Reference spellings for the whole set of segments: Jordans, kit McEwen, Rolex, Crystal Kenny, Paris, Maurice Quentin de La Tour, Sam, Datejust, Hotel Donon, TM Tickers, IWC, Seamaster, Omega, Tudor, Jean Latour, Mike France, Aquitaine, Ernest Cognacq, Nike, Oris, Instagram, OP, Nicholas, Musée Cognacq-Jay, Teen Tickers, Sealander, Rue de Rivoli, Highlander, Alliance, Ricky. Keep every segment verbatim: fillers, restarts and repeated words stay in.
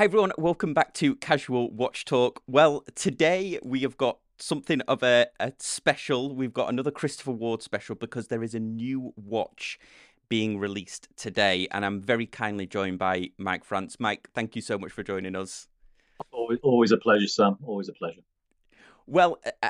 Hi everyone, welcome back to Casual Watch Talk. Well, today we have got something of a, a special. We've got another Christopher Ward special because there is a new watch being released today, and I'm very kindly joined by Mike France. Mike, thank you so much for joining us. Always, always a pleasure, Sam. Always a pleasure. Well, uh,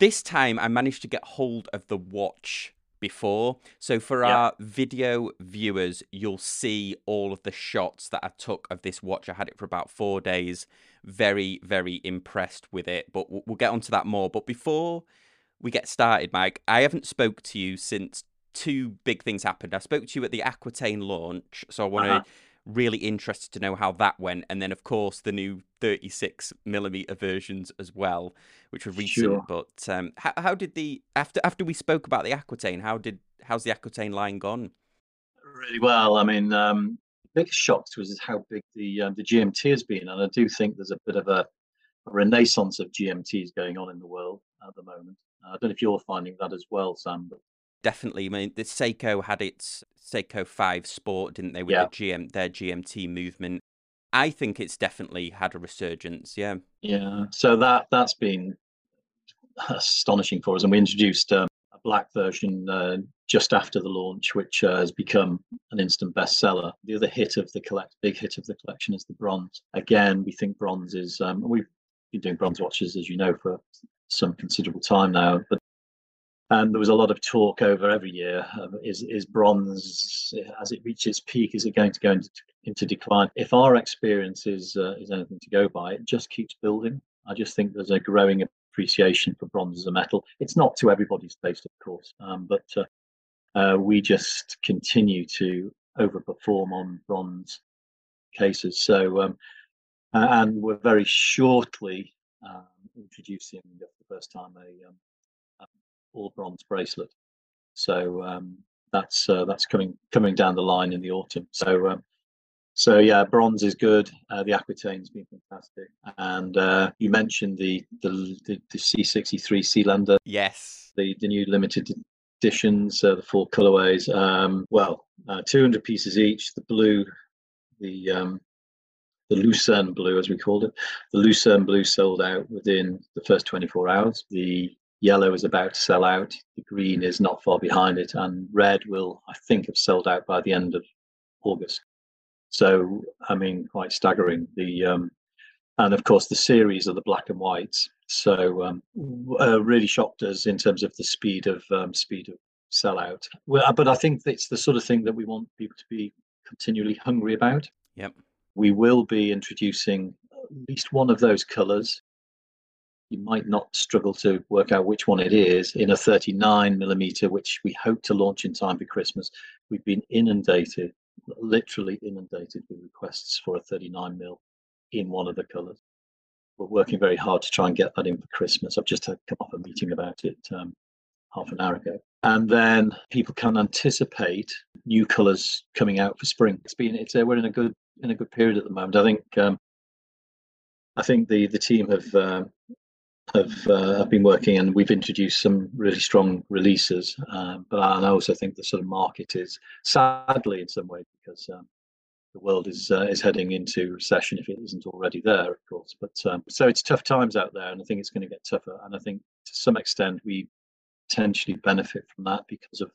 this time I managed to get hold of the watch before, so for yeah. our video viewers, you'll see all of the shots that I took of this watch. I had it for about four days. Very very impressed with it, but we'll get onto that more. But before we get started, Mike, I haven't spoke to you since two big things happened. I spoke to you at the Aquitaine launch, so I want to uh-huh. really interested to know how that went, and then of course the new thirty-six millimeter versions as well, which were recent. Sure. But um how, how did the after after we spoke about the Aquitaine, how did how's the Aquitaine line gone? Really well. I mean, um biggest shock to us is how big the um, the G M T has been, and I do think there's a bit of a, a renaissance of G M Ts going on in the world at the moment. uh, I don't know if you're finding that as well, Sam, but definitely. I mean, the Seiko had its Seiko five Sport, didn't they, with yeah. the G M, their G M T movement. I think it's definitely had a resurgence, yeah. Yeah, so that, that's been astonishing for us. And we introduced um, a black version uh, just after the launch, which uh, has become an instant bestseller. The other hit of the collect, big hit of the collection is the bronze. Again, we think bronze is, um, we've been doing bronze watches, as you know, for some considerable time now, but and there was a lot of talk over every year. Um, is, is bronze, as it reaches its peak, is it going to go into, into decline? If our experience is, uh, is anything to go by, it just keeps building. I just think there's a growing appreciation for bronze as a metal. It's not to everybody's taste, of course, um, but uh, uh, we just continue to overperform on bronze cases. So, um, and we're very shortly um, introducing for the first time a... Um, all bronze bracelet, so um that's uh, that's coming coming down the line in the autumn. So um so yeah, bronze is good. Uh, the Aquitaine's been fantastic, and uh you mentioned the the the, the C sixty-three Sealander. Yes, the the new limited editions, uh, the four colorways. Um well, uh, two hundred pieces each. The blue, the um the Lucerne blue, as we called it, the Lucerne blue sold out within the first twenty-four hours. The yellow is about to sell out. The green is not far behind it, and red will, I think, have sold out by the end of August. So, I mean, quite staggering. The um, and of course the series are the black and whites. So, um, uh, really shocked us in terms of the speed of um, speed of sellout. Well, but I think it's the sort of thing that we want people to be continually hungry about. Yep. We will be introducing at least one of those colours. You might not struggle to work out which one it is, in a thirty-nine millimeter, which we hope to launch in time for Christmas. We've been inundated, literally inundated, with requests for a thirty-nine mil in one of the colors. We're working very hard to try and get that in for Christmas. I've just had come off a meeting about it um, half an hour ago. And then people can anticipate new colors coming out for spring. It's been, it's uh, we're in a good in a good period at the moment. I think um, I think the the team have. Uh, Have uh, have been working, and we've introduced some really strong releases. Uh, but I also think the sort of market is, sadly, in some way, because um, the world is uh, is heading into recession if it isn't already there, of course. But um, so it's tough times out there, and I think it's going to get tougher. And I think to some extent we potentially benefit from that because of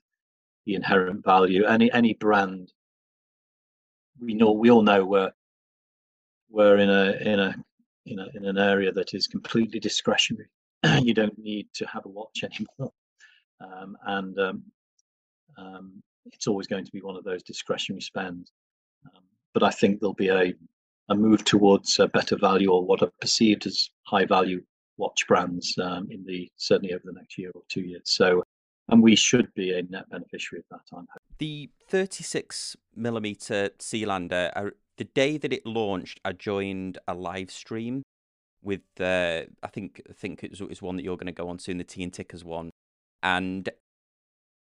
the inherent value. Any any brand, we know we all know we're we're in a in a In, a, in an area that is completely discretionary. You don't need to have a watch anymore, um, and um, um, it's always going to be one of those discretionary spends. Um, but I think there'll be a, a move towards a better value, or what are perceived as high value watch brands, um, in the certainly over the next year or two years. So, and we should be a net beneficiary of that, I'm hoping. The thirty-six millimeter Sealander. Are... The day that it launched, I joined a live stream with, uh, I think I think it was, it was one that you're going to go on soon, the Teen Tickers one. And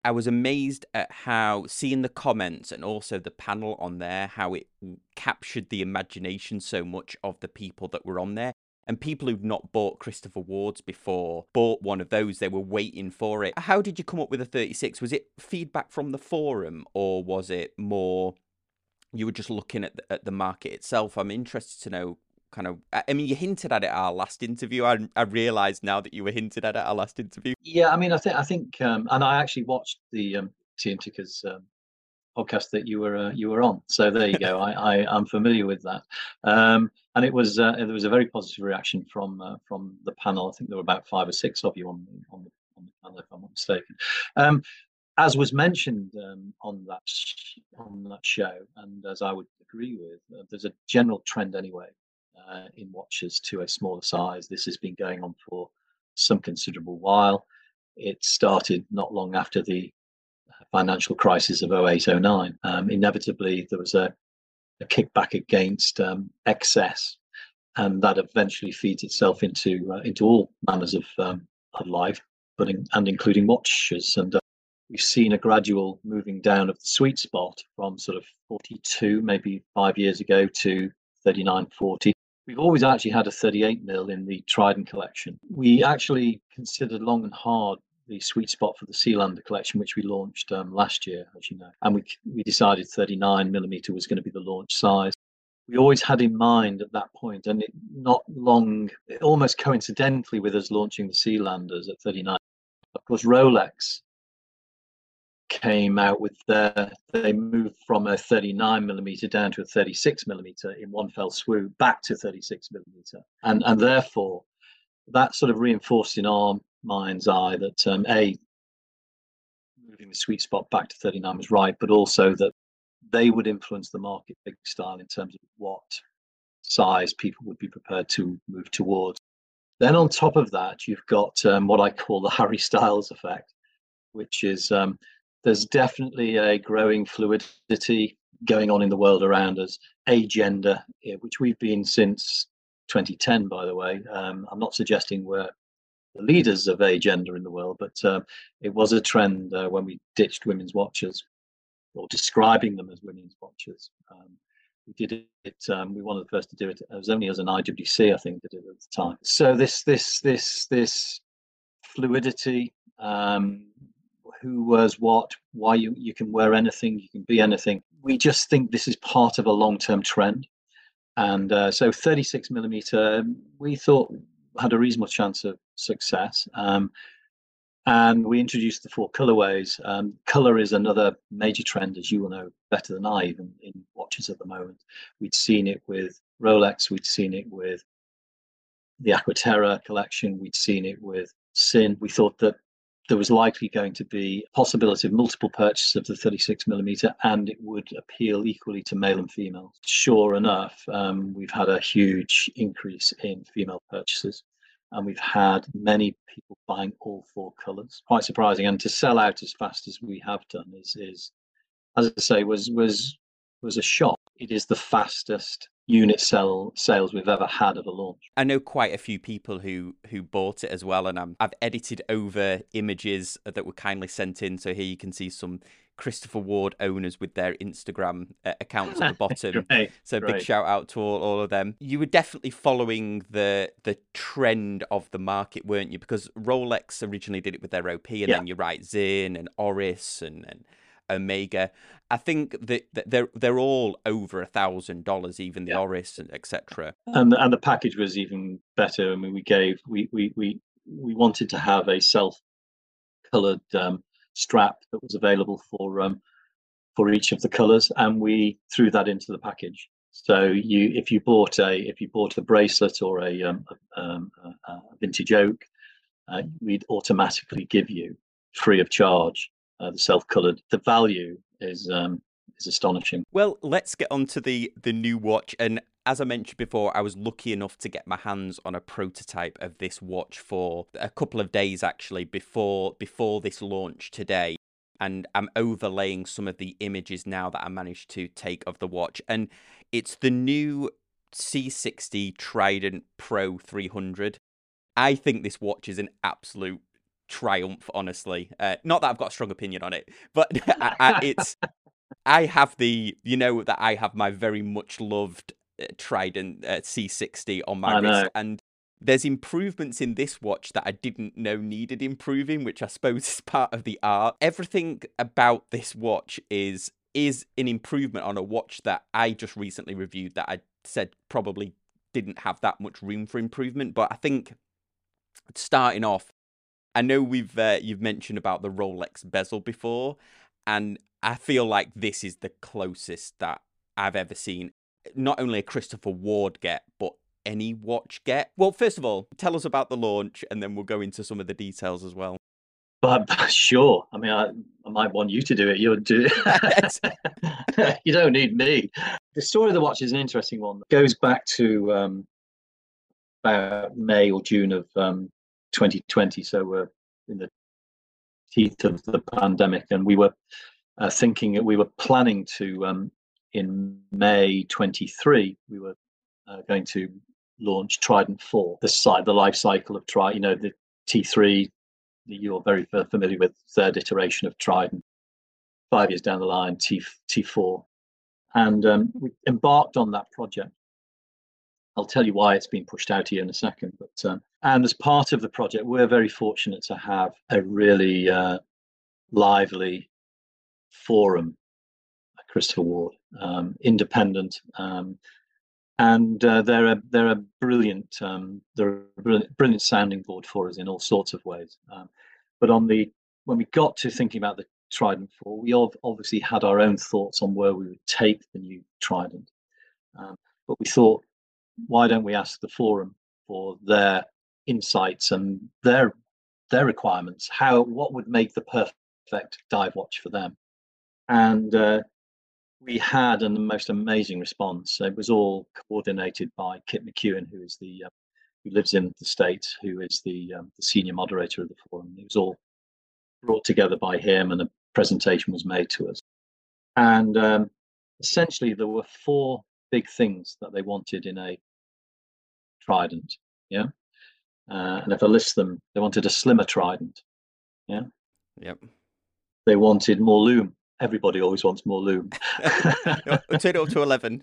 I was amazed at how, seeing the comments and also the panel on there, how it captured the imagination so much of the people that were on there. And people who've not bought Christopher Ward's before bought one of those. They were waiting for it. How did you come up with a thirty-six? Was it feedback from the forum, or was it more... you were just looking at the, at the market itself. I'm interested to know kind of, I mean, you hinted at it at our last interview. I, I realized now that you were hinted at it at our last interview. Yeah, I mean, I think, I think, um, and I actually watched the um, T M Tickers um, podcast that you were uh, you were on. So there you go. I, I I'm familiar with that. Um, and it was uh, there was a very positive reaction from uh, from the panel. I think there were about five or six of you on on the, on the panel, if I'm not mistaken. Um, As was mentioned um, on that sh on that show, and as I would agree with, uh, there's a general trend anyway uh, in watches to a smaller size. This has been going on for some considerable while. It started not long after the financial crisis of oh eight oh nine. Um, inevitably, there was a, a kickback against um, excess, and that eventually feeds itself into uh, into all manners of um, of life, but in, and including watches and. Uh, We've seen a gradual moving down of the sweet spot from sort of forty-two, maybe five years ago, to thirty-nine, forty. We've always actually had a thirty-eight mil in the Trident collection. We actually considered long and hard the sweet spot for the Sealander collection, which we launched um, last year, as you know. And we, we decided thirty-nine millimeter was going to be the launch size. We always had in mind at that point, and it not long, it almost coincidentally with us launching the Sealanders at thirty-nine. Of course, Rolex came out with their, they moved from a thirty-nine millimeter down to a thirty-six millimeter in one fell swoop, back to thirty-six millimeter, and and therefore that sort of reinforced in our mind's eye that um, a moving the sweet spot back to thirty-nine was right, but also that they would influence the market big style in terms of what size people would be prepared to move towards. Then on top of that, you've got um, what I call the Harry Styles effect, which is um, there's definitely a growing fluidity going on in the world around us, agender, which we've been since twenty ten, by the way. Um, I'm not suggesting we're the leaders of agender in the world, but uh, it was a trend uh, when we ditched women's watches, or describing them as women's watches. Um, we did it, um, we were one of the first to do it. It was only as an I W C, I think, that did it at the time. So this, this, this, this fluidity, um, who wears what, why you, you can wear anything, you can be anything. We just think this is part of a long-term trend. And uh, so thirty-six millimeter, we thought had a reasonable chance of success. Um, and we introduced the four colorways. Um, color is another major trend, as you will know better than I, even in watches at the moment. We'd seen it with Rolex, we'd seen it with the Aquaterra collection, we'd seen it with Sinn. We thought that there was likely going to be a possibility of multiple purchase of the thirty-six millimeter, and it would appeal equally to male and female. Sure enough, um, we've had a huge increase in female purchases, and we've had many people buying all four colours. Quite surprising, and to sell out as fast as we have done is, is as I say, was was was a shock. It is the fastest unit sell sales we've ever had of a launch. I know quite a few people who who bought it as well, and I'm, I've edited over images that were kindly sent in. So here you can see some Christopher Ward owners with their Instagram uh, accounts at the bottom. Great, so great. Big shout out to all, all of them. You were definitely following the the trend of the market, weren't you? Because Rolex originally did it with their O P, and yeah. Then you're right, Sinn and Oris and and Omega. I think that they're they're all over a thousand dollars, even the yeah. Oris and et cetera. And and the package was even better. I mean, we gave we we we we wanted to have a self-coloured um, strap that was available for um for each of the colours, and we threw that into the package. So you if you bought a if you bought a bracelet or a um, um, a, a vintage oak, uh, we'd automatically give you free of charge. Uh, the self-coloured, the value is um, is astonishing. Well, let's get on to the, the new watch. And as I mentioned before, I was lucky enough to get my hands on a prototype of this watch for a couple of days, actually, before before this launch today. And I'm overlaying some of the images now that I managed to take of the watch. And it's the new C sixty Trident Pro three hundred. I think this watch is an absolute triumph, honestly. Uh, not that I've got a strong opinion on it, but I, I, it's I have the you know that I have my very much loved uh, Trident uh, C sixty on my I wrist, know. And there's improvements in this watch that I didn't know needed improving, which I suppose is part of the art. Everything about this watch is is an improvement on a watch that I just recently reviewed that I said probably didn't have that much room for improvement. But I think starting off, I know we've uh, you've mentioned about the Rolex bezel before, and I feel like this is the closest that I've ever seen not only a Christopher Ward get, but any watch get. Well, first of all, tell us about the launch, and then we'll go into some of the details as well. But sure, I mean, I, I might want you to do it. You'll do it. You don't need me. The story of the watch is an interesting one. It goes back to um, about May or June of um, twenty twenty. So we're in the teeth of the pandemic, and we were uh, thinking that we were planning to, um, in May twenty-three, we were uh, going to launch Trident four, the, side, the life cycle of Trident, you know, the T three. You're very familiar with third iteration of Trident, five years down the line, T four. And um, we embarked on that project. I'll tell you why it's been pushed out here in a second. But um, and as part of the project, we're very fortunate to have a really uh, lively forum at Christopher Ward, um, independent. Um, And uh, they're a they're a brilliant um, they're a brilliant, brilliant sounding board for us in all sorts of ways. Um, but on the when we got to thinking about the Trident four, we ov- obviously had our own thoughts on where we would take the new Trident. Um, but we thought, why don't we ask the forum for their insights and their their requirements? How what would make the perfect dive watch for them? And uh, we had an, the most amazing response. It was all coordinated by Kit McEwen, who is the uh, who lives in the States, who is the, um, the senior moderator of the forum. It was all brought together by him, and a presentation was made to us. And um, essentially, there were four big things that they wanted in a Trident. Yeah, uh, and if I list them, they wanted a slimmer Trident. Yeah. Yep. They wanted more lume. Everybody always wants more lume. Turn it up to eleven.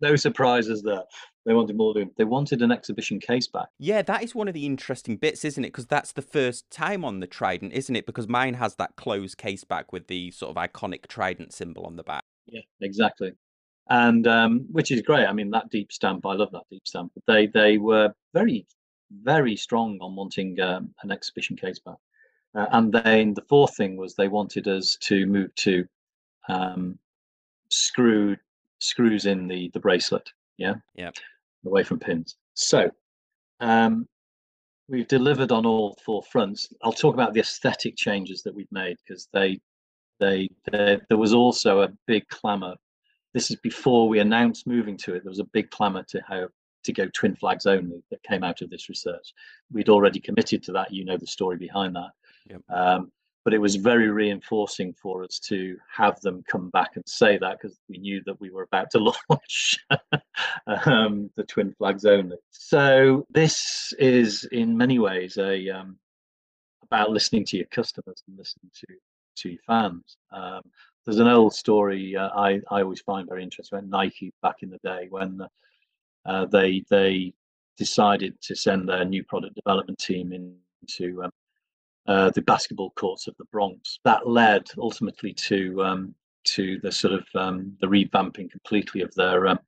No surprises there. They wanted more lume. They wanted an exhibition case back. Yeah, that is one of the interesting bits, isn't it? Because that's the first time on the Trident, isn't it? Because mine has that closed case back with the sort of iconic Trident symbol on the back. Yeah, exactly. And um, which is great. I mean, that deep stamp, I love that deep stamp. But they, they were very, very strong on wanting um, an exhibition case back. Uh, and then the fourth thing was they wanted us to move to Um, screw screws in the, the bracelet, yeah, yeah, away from pins. So um, we've delivered on all four fronts. I'll talk about the aesthetic changes that we've made, because they, they they there was also a big clamour. This is before we announced moving to it. There was a big clamour to how to go twin flags only that came out of this research. We'd already committed to that. You know the story behind that. Yep. Um, But it was very reinforcing for us to have them come back and say that, because we knew that we were about to launch um, the twin flags only. So this is in many ways a um, about listening to your customers and listening to, to your fans. Um, there's an old story uh, I, I always find very interesting about Nike back in the day when uh, they they decided to send their new product development team into um, Uh, the basketball courts of the Bronx. That led ultimately to um, to the sort of um, the revamping completely of their um,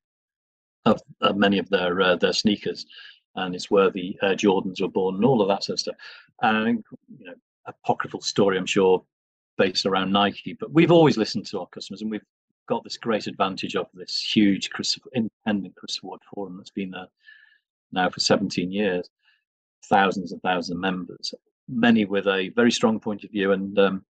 of, of many of their uh, their sneakers, and it's where the uh, Jordans were born and all of that sort of stuff. And you know, apocryphal story, I'm sure, based around Nike. But we've always listened to our customers, and we've got this great advantage of this huge Christopher, independent Christopher Ward forum that's been there now for seventeen years, thousands and thousands of members. Many with a very strong point of view, and um,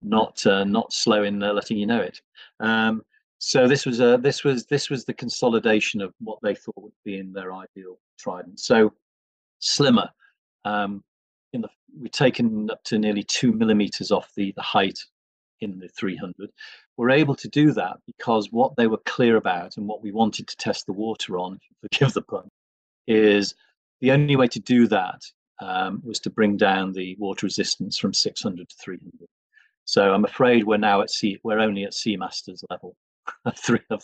not uh, not slow in uh, letting you know it. Um, so this was a, this was this was the consolidation of what they thought would be in their ideal Trident. So slimmer. Um, in the we've taken up to nearly two millimeters off the, the height in the three hundred. We're able to do that because what they were clear about, and what we wanted to test the water on, forgive the pun, is the only way to do that. Um, was to bring down the water resistance from six hundred to three hundred. So I'm afraid we're now at sea. We're only at Seamasters level of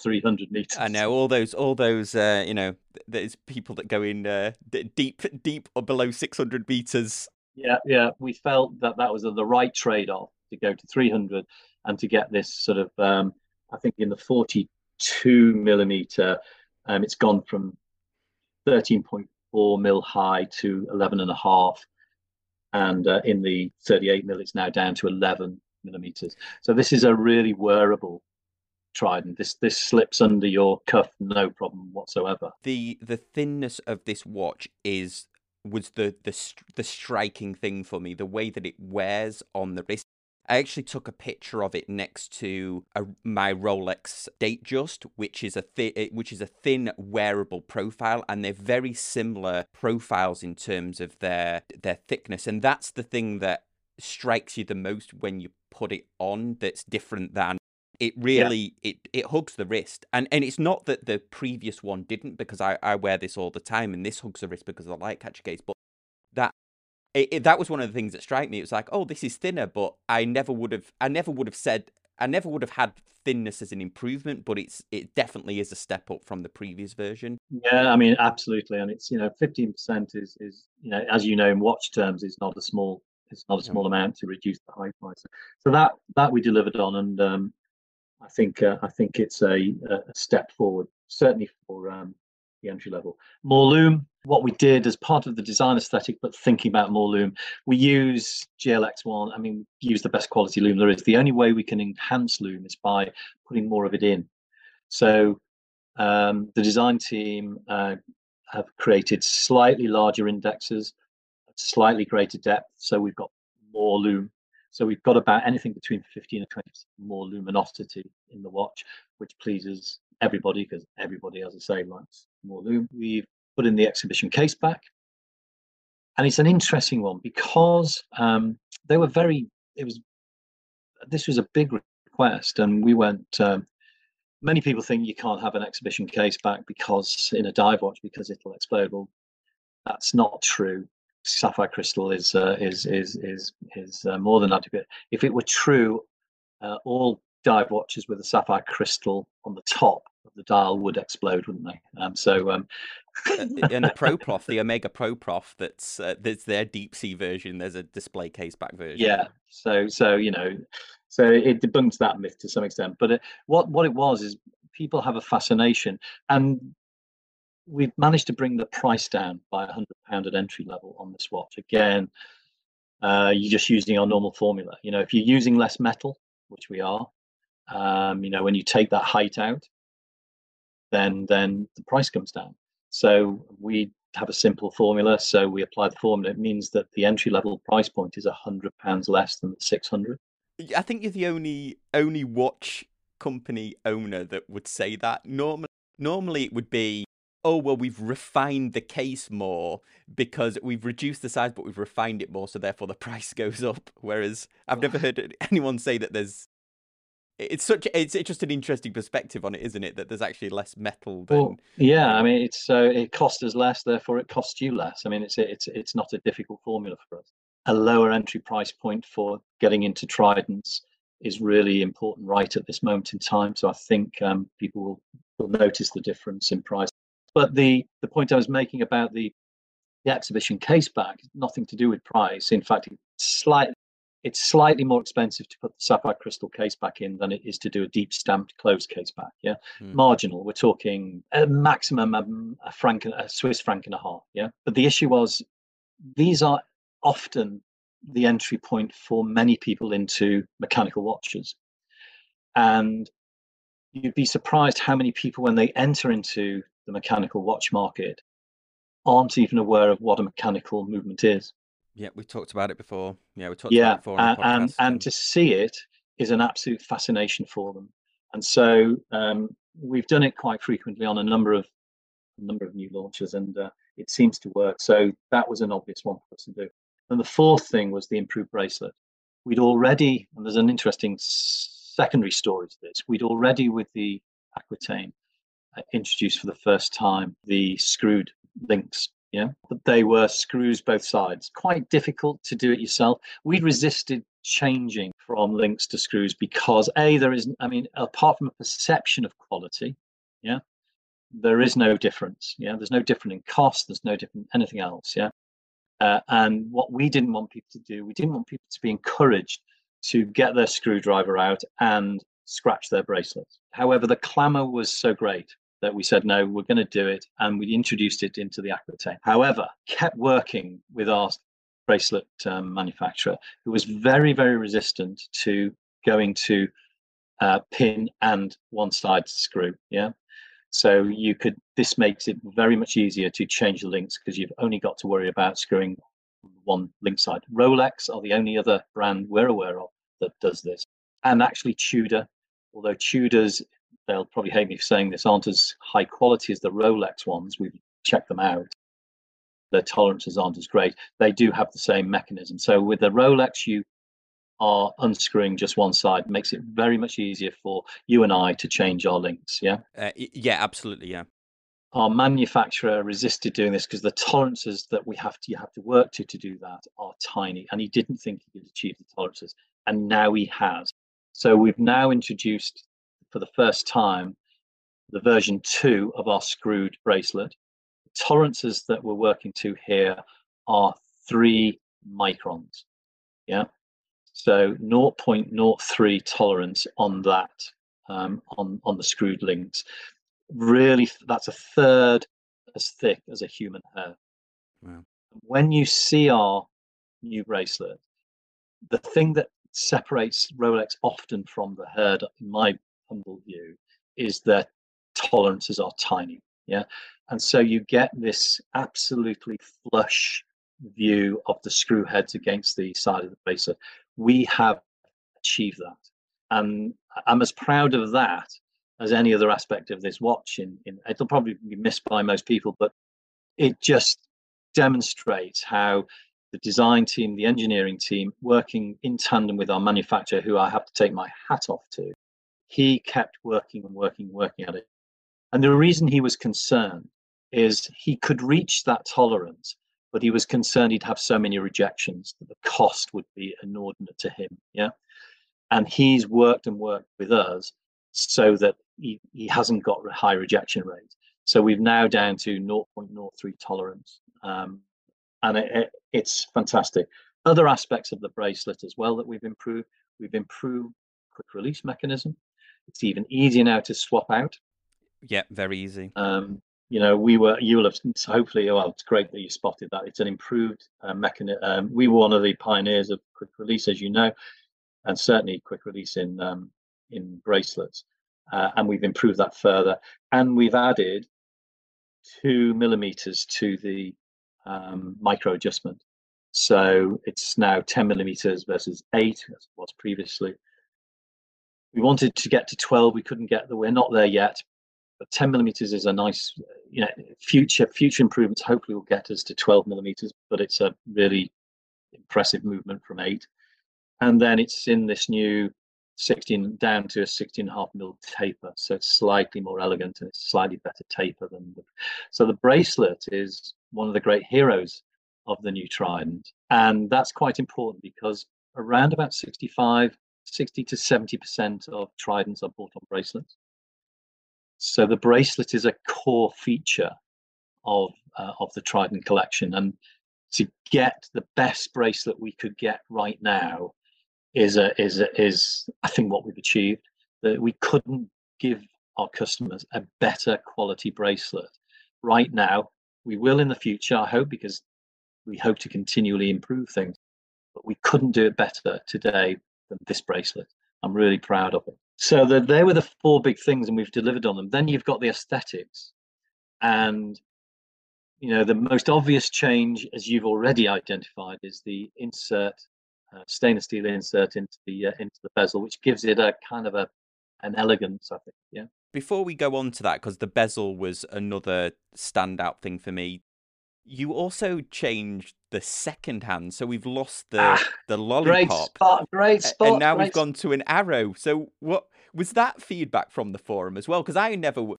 three hundred meters. I know all those, all those. Uh, you know, there's people that go in uh, deep, deep or below six hundred meters. Yeah, yeah. We felt that that was the right trade-off to go to three hundred and to get this sort of um, I think in the forty-two millimeter, um, it's gone from thirteen point four mil high to eleven and a half, and uh, in the thirty-eight mil it's now down to eleven millimeters. So this is a really wearable Trident. This this slips under your cuff, no problem whatsoever. The the thinness of this watch is was the the the striking thing for me. The way that it wears on the wrist. I actually took a picture of it next to a, my Rolex Datejust, which is a thi which is a thin wearable profile, and they're very similar profiles in terms of their their thickness. And that's the thing that strikes you the most when you put it on. That's different than. It really, yeah. it, it hugs the wrist. And and it's not that the previous one didn't, because I, I wear this all the time, and this hugs the wrist because of the light catcher case. But that it, it, that was one of the things that struck me. It was like, oh, this is thinner, but I never would have, I never would have said, I never would have had thinness as an improvement, but it's it definitely is a step up from the previous version. Yeah, I mean, absolutely. And it's, you know, fifteen percent is, is, you know, as you know, in watch terms, is not a small, it's not a small yeah. amount to reduce the high price. So that, that we delivered on, and, um, I think uh, I think it's a, a step forward, certainly for um, the entry level. More loom. What we did as part of the design aesthetic, but thinking about more loom, we use G L X one. I mean, use the best quality loom there is. The only way we can enhance loom is by putting more of it in. So um, the design team uh, have created slightly larger indexes, slightly greater depth. So we've got more loom. So we've got about anything between fifteen and twenty percent more luminosity in the watch, which pleases everybody, because everybody, as I say, likes more lume. We've put in the exhibition case back. And it's an interesting one because um, they were very, it was, this was a big request. And we went, um, many people think you can't have an exhibition case back because in a dive watch, because it'll explode. Well, that's not true. Sapphire crystal is uh, is is is is uh, more than adequate. If it were true, uh, all dive watches with a sapphire crystal on the top of the dial would explode, wouldn't they? Um, so, um... and the Pro Prof, the Omega Pro Prof, that's uh, there's their deep sea version. There's a display case back version. Yeah. So so you know, so it debunks that myth to some extent. But it, what what it was is people have a fascination, and we've managed to bring the price down by a hundred pound at entry level on this watch. Again, uh, you're just using our normal formula. You know, if you're using less metal, which we are, um, you know, when you take that height out, then then the price comes down. So we have a simple formula. So we apply the formula. It means that the entry level price point is a hundred pounds less than the six hundred. I think you're the only only watch company owner that would say that. Normally, normally it would be, oh, well, we've refined the case more because we've reduced the size, but we've refined it more, so therefore the price goes up. Whereas I've never heard anyone say that there's... It's such. It's just an interesting perspective on it, isn't it? That there's actually less metal than... Well, yeah, I mean, it's so uh, it costs us less, therefore it costs you less. I mean, it's it's it's not a difficult formula for us. A lower entry price point for getting into Tridents is really important right at this moment in time. So I think um, people will, will notice the difference in price. But the, the point I was making about the, the exhibition case back, nothing to do with price. In fact, it's slightly, it's slightly more expensive to put the sapphire crystal case back in than it is to do a deep stamped closed case back. Yeah, mm. Marginal. We're talking a maximum um, a franc, a Swiss franc and a half. Yeah, but the issue was these are often the entry point for many people into mechanical watches, and you'd be surprised how many people when they enter into the mechanical watch market aren't even aware of what a mechanical movement is. Yeah, we've talked about it before. Yeah, we talked yeah, about it before. And, and, and, and to see it is an absolute fascination for them. And so um, we've done it quite frequently on a number of a number of new launches, and uh, it seems to work. So that was an obvious one for us to do. And the fourth thing was the improved bracelet. We'd already, and there's an interesting secondary story to this, we'd already with the Aquitaine Uh, introduced for the first time the screwed links, yeah, but they were screws both sides. Quite difficult to do it yourself. We resisted changing from links to screws because a there is, I mean, apart from a perception of quality, yeah, there is no difference. Yeah, there's no difference in cost. There's no different anything else. Yeah, uh, and what we didn't want people to do, we didn't want people to be encouraged to get their screwdriver out and scratch their bracelets. However, the clamour was so great that we said, no, we're going to do it. And we introduced it into the Aquitaine. However, kept working with our bracelet um, manufacturer, who was very, very resistant to going to uh, pin and one side screw. Yeah. So you could, this makes it very much easier to change the links because you've only got to worry about screwing one link side. Rolex are the only other brand we're aware of that does this. And actually Tudor, although Tudors, they'll probably hate me for saying this, aren't as high quality as the Rolex ones. We've checked them out. Their tolerances aren't as great. They do have the same mechanism. So with the Rolex, you are unscrewing just one side. It makes it very much easier for you and I to change our links, yeah? Uh, yeah, absolutely, yeah. Our manufacturer resisted doing this because the tolerances that we have to, you have to work to to do that are tiny, and he didn't think he could achieve the tolerances, and now he has. So we've now introduced for the first time the version two of our screwed bracelet. The tolerances that we're working to here are three microns, yeah? So zero point zero three tolerance on that, um, on, on the screwed links. Really, that's a third as thick as a human hair. Wow. When you see our new bracelet, the thing that separates Rolex often from the herd, in my humble view, is that tolerances are tiny. Yeah. And so you get this absolutely flush view of the screw heads against the side of the bracelet. We have achieved that. And I'm as proud of that as any other aspect of this watch. In, in it'll probably be missed by most people, but it just demonstrates how the design team, the engineering team, working in tandem with our manufacturer, who I have to take my hat off to, he kept working and working and working at it. And the reason he was concerned is he could reach that tolerance, but he was concerned he'd have so many rejections that the cost would be inordinate to him, yeah? And he's worked and worked with us so that he, he hasn't got a high rejection rate. So we've now down to zero point zero three tolerance. Um, and it, it, it's fantastic. Other aspects of the bracelet as well that we've improved, we've improved quick release mechanism. It's even easier now to swap out. Yeah, very easy. Um, You know, we were, you'll have, hopefully, well, it's great that you spotted that. It's an improved uh, mechanism. Um, we were one of the pioneers of quick release, as you know, and certainly quick release in um, in bracelets. Uh, and we've improved that further. And we've added two millimeters to the um, micro adjustment. So it's now ten millimeters versus eight, as it was previously. We wanted to get to twelve. We couldn't get there. We're not there yet. But ten millimeters is a nice, you know, future future improvements hopefully will get us to twelve millimeters, but it's a really impressive movement from eight. And then it's in this new sixteen, down to a sixteen and a half mil taper. So it's slightly more elegant and it's slightly better taper than the, so the bracelet is one of the great heroes of the new Trident. And that's quite important because around about sixty-five, sixty to seventy percent of Tridents are bought on bracelets. So the bracelet is a core feature of uh, of the Trident collection, and to get the best bracelet we could get right now is a, is a, is I think what we've achieved. That we couldn't give our customers a better quality bracelet right now. We will in the future, I hope, because we hope to continually improve things. But we couldn't do it better today than this bracelet. I'm really proud of it. So the, they were the four big things, and we've delivered on them. Then you've got the aesthetics. And, you know, the most obvious change, as you've already identified, is the insert, uh, stainless steel insert into the uh, into the bezel, which gives it a kind of a an elegance, I think, yeah. Before we go on to that, because the bezel was another standout thing for me, you also changed the second hand. So we've lost the, ah, the lollipop. Great spot, great spot. And now we've gone to an arrow. So what was that feedback from the forum as well? Because I never w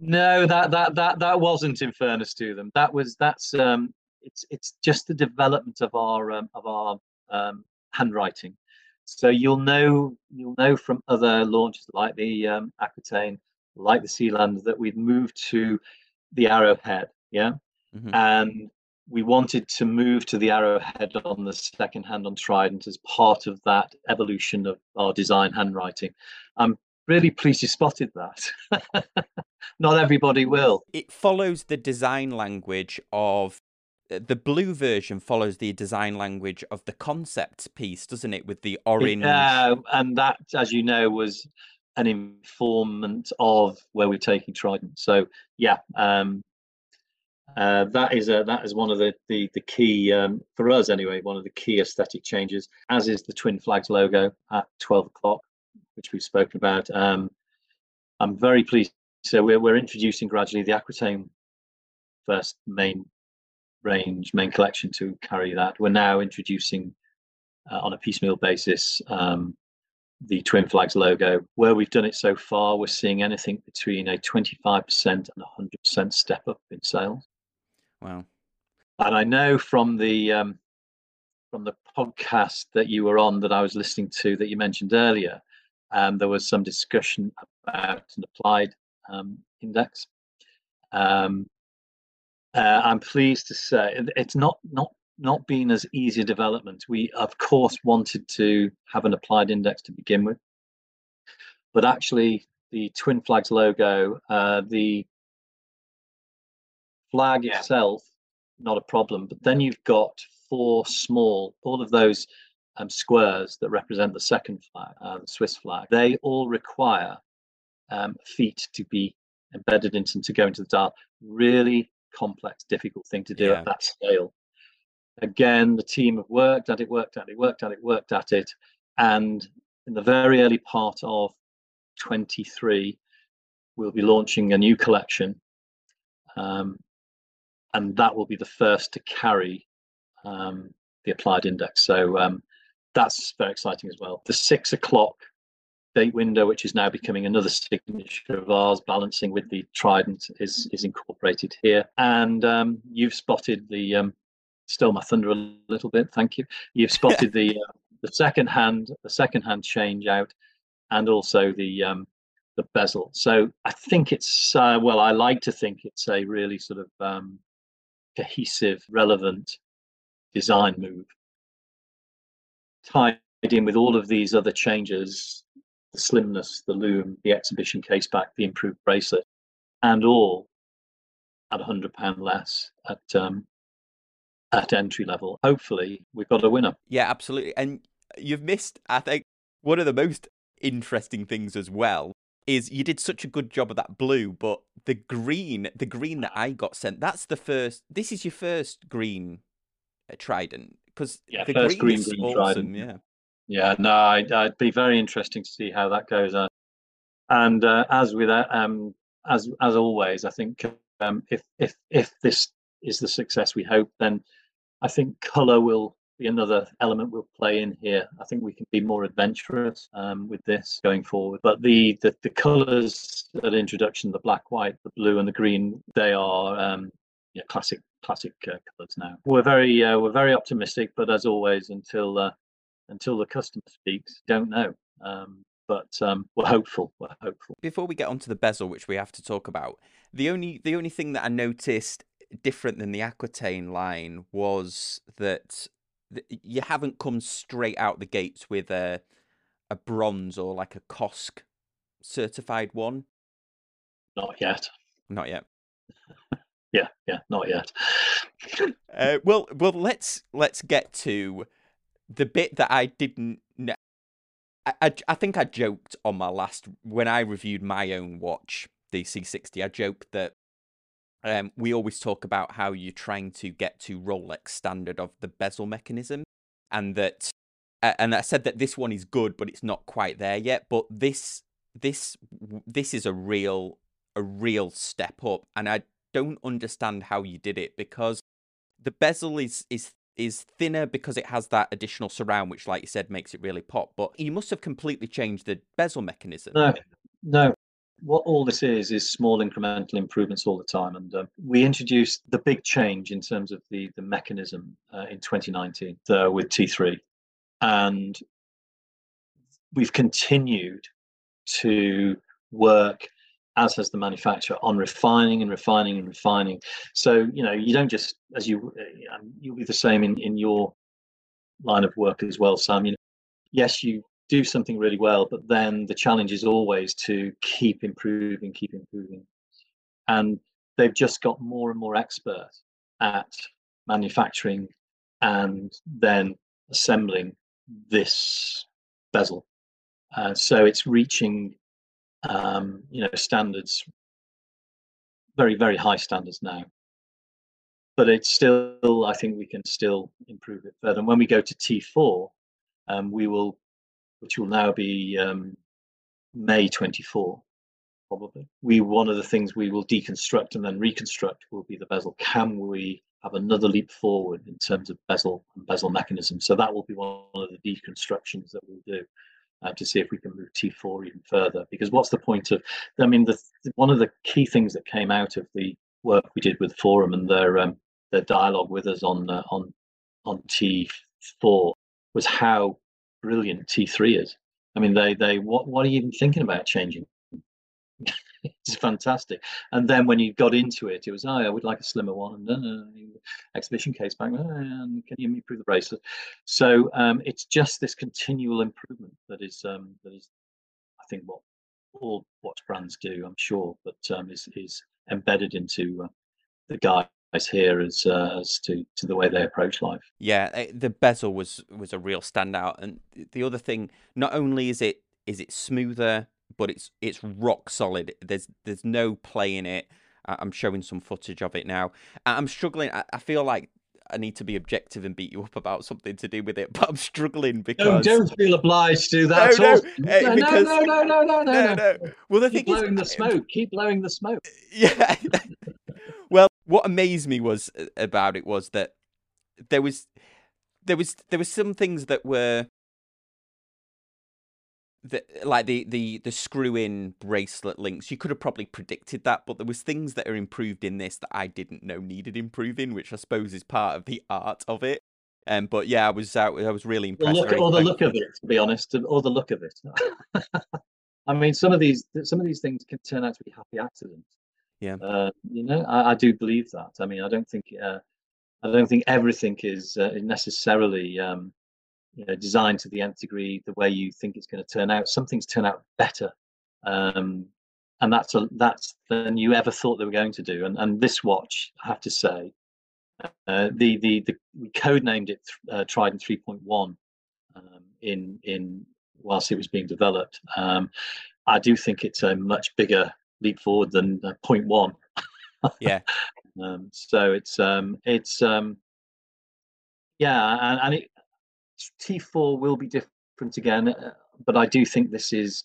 No, that that that that wasn't, in fairness to them. That was that's um it's it's just the development of our um, of our um handwriting. So you'll know you'll know from other launches like the um Aquitaine, like the Sealander, that we've moved to the arrowhead, yeah. Mm-hmm. And we wanted to move to the arrowhead on the second hand on Trident as part of that evolution of our design handwriting. I'm Really pleased you spotted that. Not everybody will. It follows the design language of... The blue version follows the design language of the concept piece, doesn't it? With the orange. Yeah, and that, as you know, was an informant of where we're taking Trident. So yeah, um, uh, that is a, that is one of the the, the key um, for us anyway. One of the key aesthetic changes, as is the Twin Flags logo at twelve o'clock, which we've spoken about. Um, I'm very pleased. So we're we're introducing gradually the Aquitaine first main. range main collection to carry that. We're now introducing uh, on a piecemeal basis um the Twin Flags logo. Where we've done it so far, we're seeing anything between a twenty-five percent and one hundred percent step up in sales. Wow. And I know from the um from the podcast that you were on, that I was listening to, that you mentioned earlier, um there was some discussion about an applied um index. um Uh, I'm pleased to say it's not not not been as easy a development. We of course wanted to have an applied index to begin with, but actually the Twin Flags logo, uh, the flag yeah. itself, not a problem. But then you've got four small, all of those um, squares that represent the second flag, uh, the Swiss flag. They all require um, feet to be embedded into and to go into the dial. Really complex, difficult thing to do yeah. at that scale. Again, the team have worked at it, worked at it, worked at it, worked at it. And in the very early part of twenty-three, we'll be launching a new collection. Um, and that will be the first to carry um, the applied index. So um, that's very exciting as well. The six o'clock date window, which is now becoming another signature of ours, balancing with the Trident, is is incorporated here. And um you've spotted the um stole my thunder a little bit, thank you. You've spotted the uh, the second hand the second hand change out, and also the um the bezel. So I think it's uh, well, I like to think it's a really sort of um cohesive, relevant design move, tied in with all of these other changes: the slimness, the loom, the exhibition case back, the improved bracelet, and all at one hundred pounds less at um, at entry level. Hopefully, we've got a winner. Yeah, absolutely. And you've missed, I think, one of the most interesting things as well is you did such a good job of that blue, but the green, the green that I got sent, that's the first, this is your first green uh, Trident. Because yeah, the first green, green, green awesome, Trident. Yeah. Yeah, no, I'd, I'd be very interesting to see how that goes on. And uh, as with that, um, as as always, I think um, if if if this is the success we hope, then I think colour will be another element we'll play in here. I think we can be more adventurous um, with this going forward. But the the, the colours at introduction, the black, white, the blue, and the green, they are um, yeah, classic classic uh, colours now. We're very uh, we're very optimistic, but as always, until uh, Until the customer speaks, don't know. Um, but um, we're hopeful. We're hopeful. Before we get onto the bezel, which we have to talk about, the only the only thing that I noticed different than the Aquitaine line was that th you haven't come straight out the gates with a a bronze or like a C O S C certified one. Not yet. Not yet. yeah, yeah, not yet. uh, well, well, let's let's get to the bit that I didn't know. I, I, I think I joked on my last, when I reviewed my own watch, the C sixty, I joked that um, we always talk about how you're trying to get to Rolex standard of the bezel mechanism. And that, uh, and I said that this one is good, but it's not quite there yet. But this, this, this is a real, a real step up. And I don't understand how you did it, because the bezel is, is is thinner because it has that additional surround, which, like you said, makes it really pop. But you must have completely changed the bezel mechanism. No, no. What all this is, is small incremental improvements all the time. And uh, we introduced the big change in terms of the, the mechanism uh, in twenty nineteen uh, with T three. And we've continued to work, as has the manufacturer, on refining and refining and refining. So, you know, you don't just, as you, you'll be the same in, in your line of work as well, Sam. You know, yes, you do something really well, but then the challenge is always to keep improving, keep improving. And they've just got more and more expert at manufacturing and then assembling this bezel. Uh, so it's reaching, um, you know, standards, very, very high standards now. But it's still, I think we can still improve it further. And when we go to T four, um, we will, which will now be um, May twenty-four, probably. We, one of the things we will deconstruct and then reconstruct will be the bezel. Can we have another leap forward in terms of bezel and bezel mechanism? So that will be one of the deconstructions that we'll do uh, to see if we can move T four even further. Because what's the point of, I mean, the, one of the key things that came out of the work we did with Forum and their um, their dialogue with us on uh, on on T four was how brilliant T three is. I mean, they they what what are you even thinking about changing? It's fantastic. And then when you got into it, it was, oh, I would like a slimmer one, and then uh, exhibition case back, and can you improve the bracelet? So um, it's just this continual improvement that is um, that is, I think, what all watch brands do, I'm sure, but um, is is embedded into uh, the guide here as uh, as to to the way they approach life. Yeah, the bezel was was a real standout. And the other thing, not only is it is it smoother, but it's it's rock solid. There's there's no play in it. I'm showing some footage of it now. I'm struggling. I feel like I need to be objective and beat you up about something to do with it, but I'm struggling because... No, don't feel obliged to do that. No, no, no, because... no, no, no, no, no, no, no. Well, the Keep thing blowing is... the smoke. Keep blowing the smoke. Yeah. Well, what amazed me was about it was that there was, there was, there were some things that were, that like the the the screw-in bracelet links. You could have probably predicted that, but there was things that are improved in this that I didn't know needed improving, which I suppose is part of the art of it. Um, but yeah, I was out. I was really impressed. Or the, look, or the look of it, to be honest, or the look of it. I mean, some of these some of these things can turn out to be happy accidents. Yeah, uh, you know, I, I do believe that. I mean, I don't think uh, I don't think everything is uh, necessarily um, you know, designed to the nth degree the way you think it's going to turn out. Some things turn out better, um, and that's a, that's than you ever thought they were going to do. And and this watch, I have to say, uh, the the the we codenamed it uh, Trident three point one um, in in whilst it was being developed. Um, I do think it's a much bigger leap forward than uh, point one. Yeah. Um, so it's um it's um yeah, and, and it T four will be different again, but I do think this is,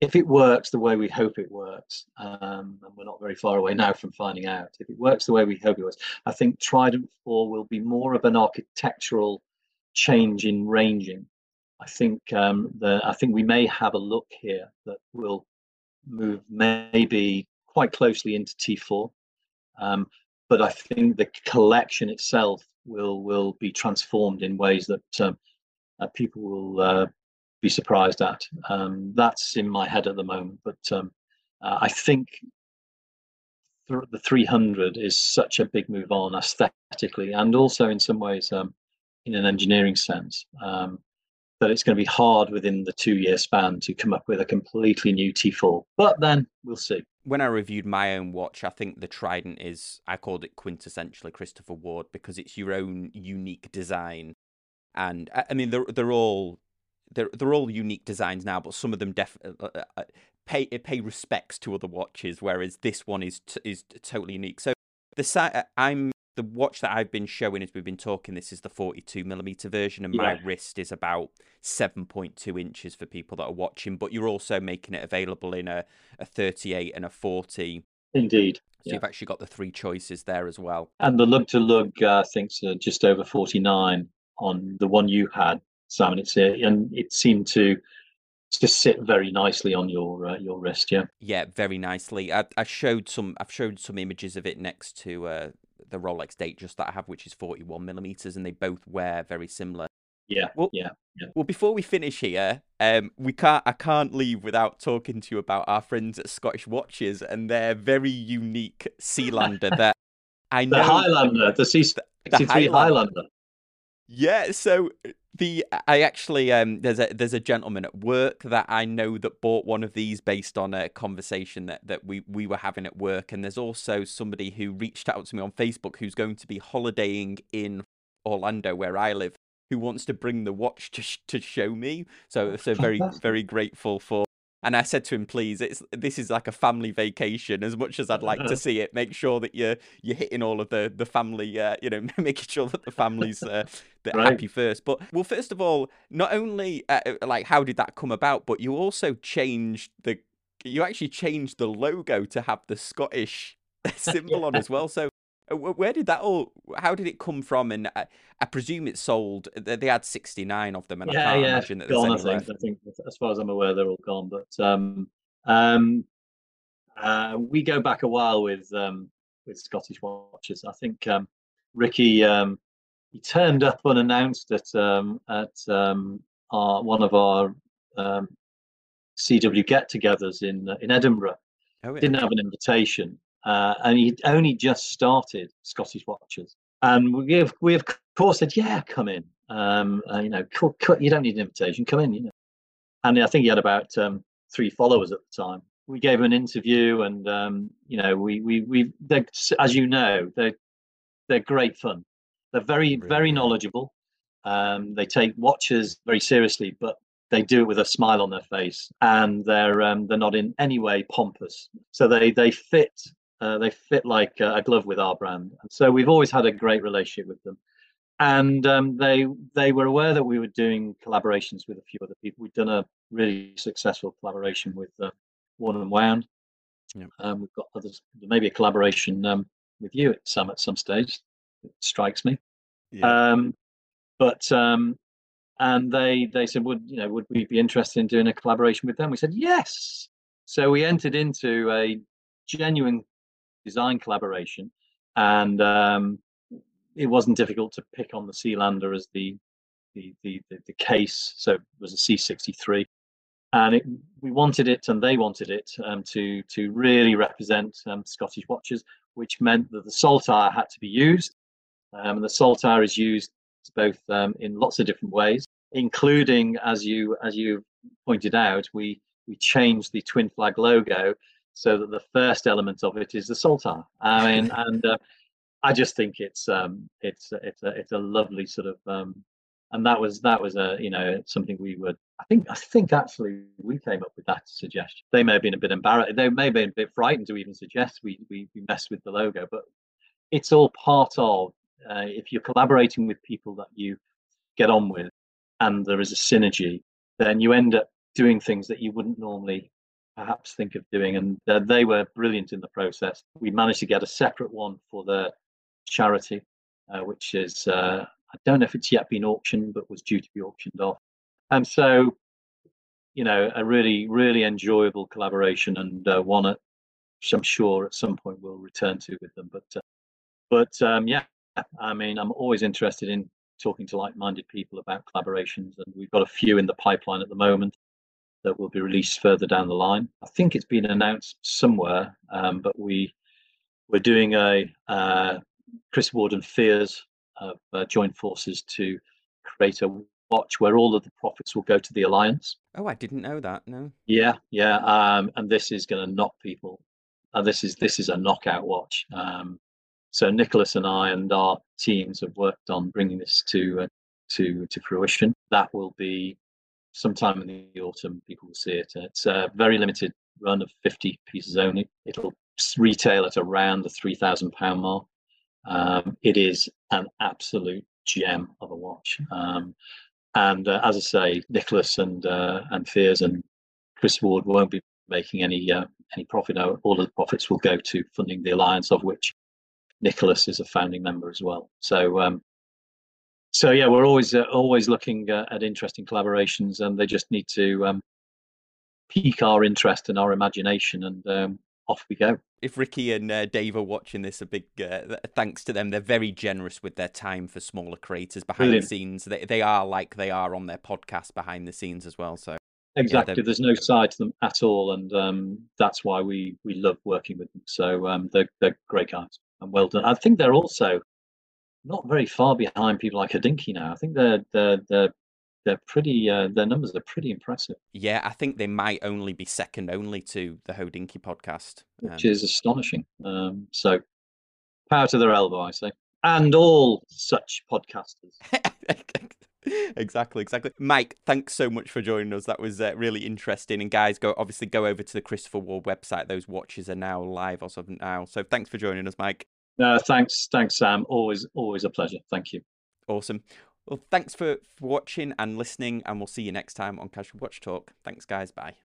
if it works the way we hope it works, um and we're not very far away now from finding out if it works the way we hope it works, I think Trident four will be more of an architectural change in ranging. I think um the I think we may have a look here that will move maybe quite closely into T four, um, but I think the collection itself will will be transformed in ways that um, uh, people will uh, be surprised at. Um, that's in my head at the moment, but um, uh, I think th the three hundred is such a big move on aesthetically, and also in some ways um, in an engineering sense. Um, that it's going to be hard within the two-year span to come up with a completely new T four. But then we'll see. When I reviewed my own watch, I think the Trident is, I called it quintessentially Christopher Ward, because it's your own unique design. And I mean, they're, they're all they're, they're all unique designs now, but some of them definitely uh, pay pay respects to other watches, whereas this one is t is totally unique. So the si I'm the watch that I've been showing as we've been talking, this is the forty-two millimeter version, and my yeah. wrist is about seven point two inches for people that are watching, but you're also making it available in a, a thirty-eight and a forty. Indeed. So yeah. You've actually got the three choices there as well. And the lug-to-lug, I think, uh, just over forty-nine on the one you had, Simon. It's uh, and it seemed to just sit very nicely on your uh, your wrist, yeah. Yeah, very nicely. I, I showed some. I've showed some images of it next to... Uh, the Rolex Datejust that I have, which is forty-one millimeters, and they both wear very similar. Yeah, well, yeah, yeah. Well, before we finish here, um, we can't. I can't leave without talking to you about our friends at Scottish Watches and their very unique Sealander. That I know, the Highlander, the C sixty-three Highlander. Highlander. Yeah. So The I actually um there's a there's a gentleman at work that I know that bought one of these based on a conversation that that we we were having at work, and there's also somebody who reached out to me on Facebook who's going to be holidaying in Orlando where I live, who wants to bring the watch to sh to show me. So so very very grateful for. And I said to him, please, it's this is like a family vacation. As much as I'd like to see it, make sure that you're you're hitting all of the the family, uh, you know, making sure that the family's uh, that right. happy first. But well, first of all, not only uh, like how did that come about, but you also changed the you actually changed the logo to have the Scottish symbol yeah. on as well. So where did that all? How did it come from? And I, I presume it sold. They had sixty-nine of them, and yeah, I can't yeah. imagine that there's gone, any I think, I think, as far as I'm aware, they're all gone. But um, um, uh, we go back a while with um, with Scottish Watches. I think um, Ricky um, he turned up unannounced at um, at um, our, one of our um, C W get-togethers in in Edinburgh. Oh, yeah. Didn't have an invitation. Uh, and he only just started Scottish Watches, and we have, we of course said, "Yeah, come in." Um, uh, you know, cut, cut, you don't need an invitation. Come in, you know. And I think he had about um, three followers at the time. We gave him an interview, and um, you know, we we we they're, as you know, they they're great fun. They're very really? very knowledgeable. Um, they take watches very seriously, but they do it with a smile on their face, and they're um, they're not in any way pompous. So they they fit. Uh, they fit like uh, a glove with our brand, and so we've always had a great relationship with them. And um, they they were aware that we were doing collaborations with a few other people. We've done a really successful collaboration with uh, Worn and Wound. Yeah. Um, we've got others, maybe a collaboration um, with you at Sam at some stage. It strikes me. Yeah. Um, but um, and they they said, would you know would we be interested in doing a collaboration with them? We said yes. So we entered into a genuine design collaboration, and um, it wasn't difficult to pick on the Sealander as the the, the the the case. So it was a C sixty-three, and it, we wanted it, and they wanted it um, to to really represent um, Scottish Watches, which meant that the saltire had to be used, um, and the saltire is used both um, in lots of different ways, including as you as you pointed out, we we changed the twin flag logo. So that the first element of it is the saltire. I mean, and uh, I just think it's um, it's it's a it's a lovely sort of, um, and that was that was a you know something we would I think I think actually we came up with that suggestion. They may have been a bit embarrassed. They may have been a bit frightened to even suggest we we, we mess with the logo, but it's all part of uh, if you're collaborating with people that you get on with, and there is a synergy, then you end up doing things that you wouldn't normally perhaps think of doing, and uh, they were brilliant in the process. We managed to get a separate one for the charity, uh, which is uh, I don't know if it's yet been auctioned, but was due to be auctioned off. And so, you know, a really, really enjoyable collaboration, and uh, one at, which I'm sure at some point we'll return to with them. But, uh, but um, yeah, I mean, I'm always interested in talking to like-minded people about collaborations, and we've got a few in the pipeline at the moment that will be released further down the line. I think it's been announced somewhere, um, but we we're doing a uh, Chris Ward and Fears have uh, joined forces to create a watch where all of the profits will go to the Alliance. Oh, I didn't know that. No. Yeah, yeah, um, and this is going to knock people. Uh, this is this is a knockout watch. Um, so Nicholas and I and our teams have worked on bringing this to uh, to to fruition. That will be sometime in the autumn. People will see it. It's a very limited run of fifty pieces only. It'll retail at around the three thousand pound mark. Um, it is an absolute gem of a watch. Um, and uh, as I say, Nicholas and uh, and Fears and Chris Ward won't be making any uh, any profit. All of the profits will go to funding the Alliance, of which Nicholas is a founding member as well. So. Um, So yeah, we're always uh, always looking uh, at interesting collaborations, and they just need to um, pique our interest and our imagination, and um, off we go. If Ricky and uh, Dave are watching this, a big uh, thanks to them. They're very generous with their time for smaller creators behind Brilliant. the scenes. They they are like they are on their podcast behind the scenes as well. So exactly, yeah, there's no side to them at all, and um, that's why we we love working with them. So um, they're they're great guys, and well done. I think they're also not very far behind people like Hodinkee now. I think they're, they're, they're they're pretty, uh, their numbers are pretty impressive. Yeah, I think they might only be second only to the Hodinkee podcast. Um, which is astonishing. Um, so power to their elbow, I say. And all such podcasters. Exactly, exactly. Mike, thanks so much for joining us. That was uh, really interesting. And guys, go obviously go over to the Christopher Ward website. Those watches are now live or something now. So thanks for joining us, Mike. Uh, thanks, thanks, Sam. Always, always a pleasure. Thank you. Awesome. Well, thanks for, for watching and listening, and we'll see you next time on Casual Watch Talk. Thanks, guys. Bye.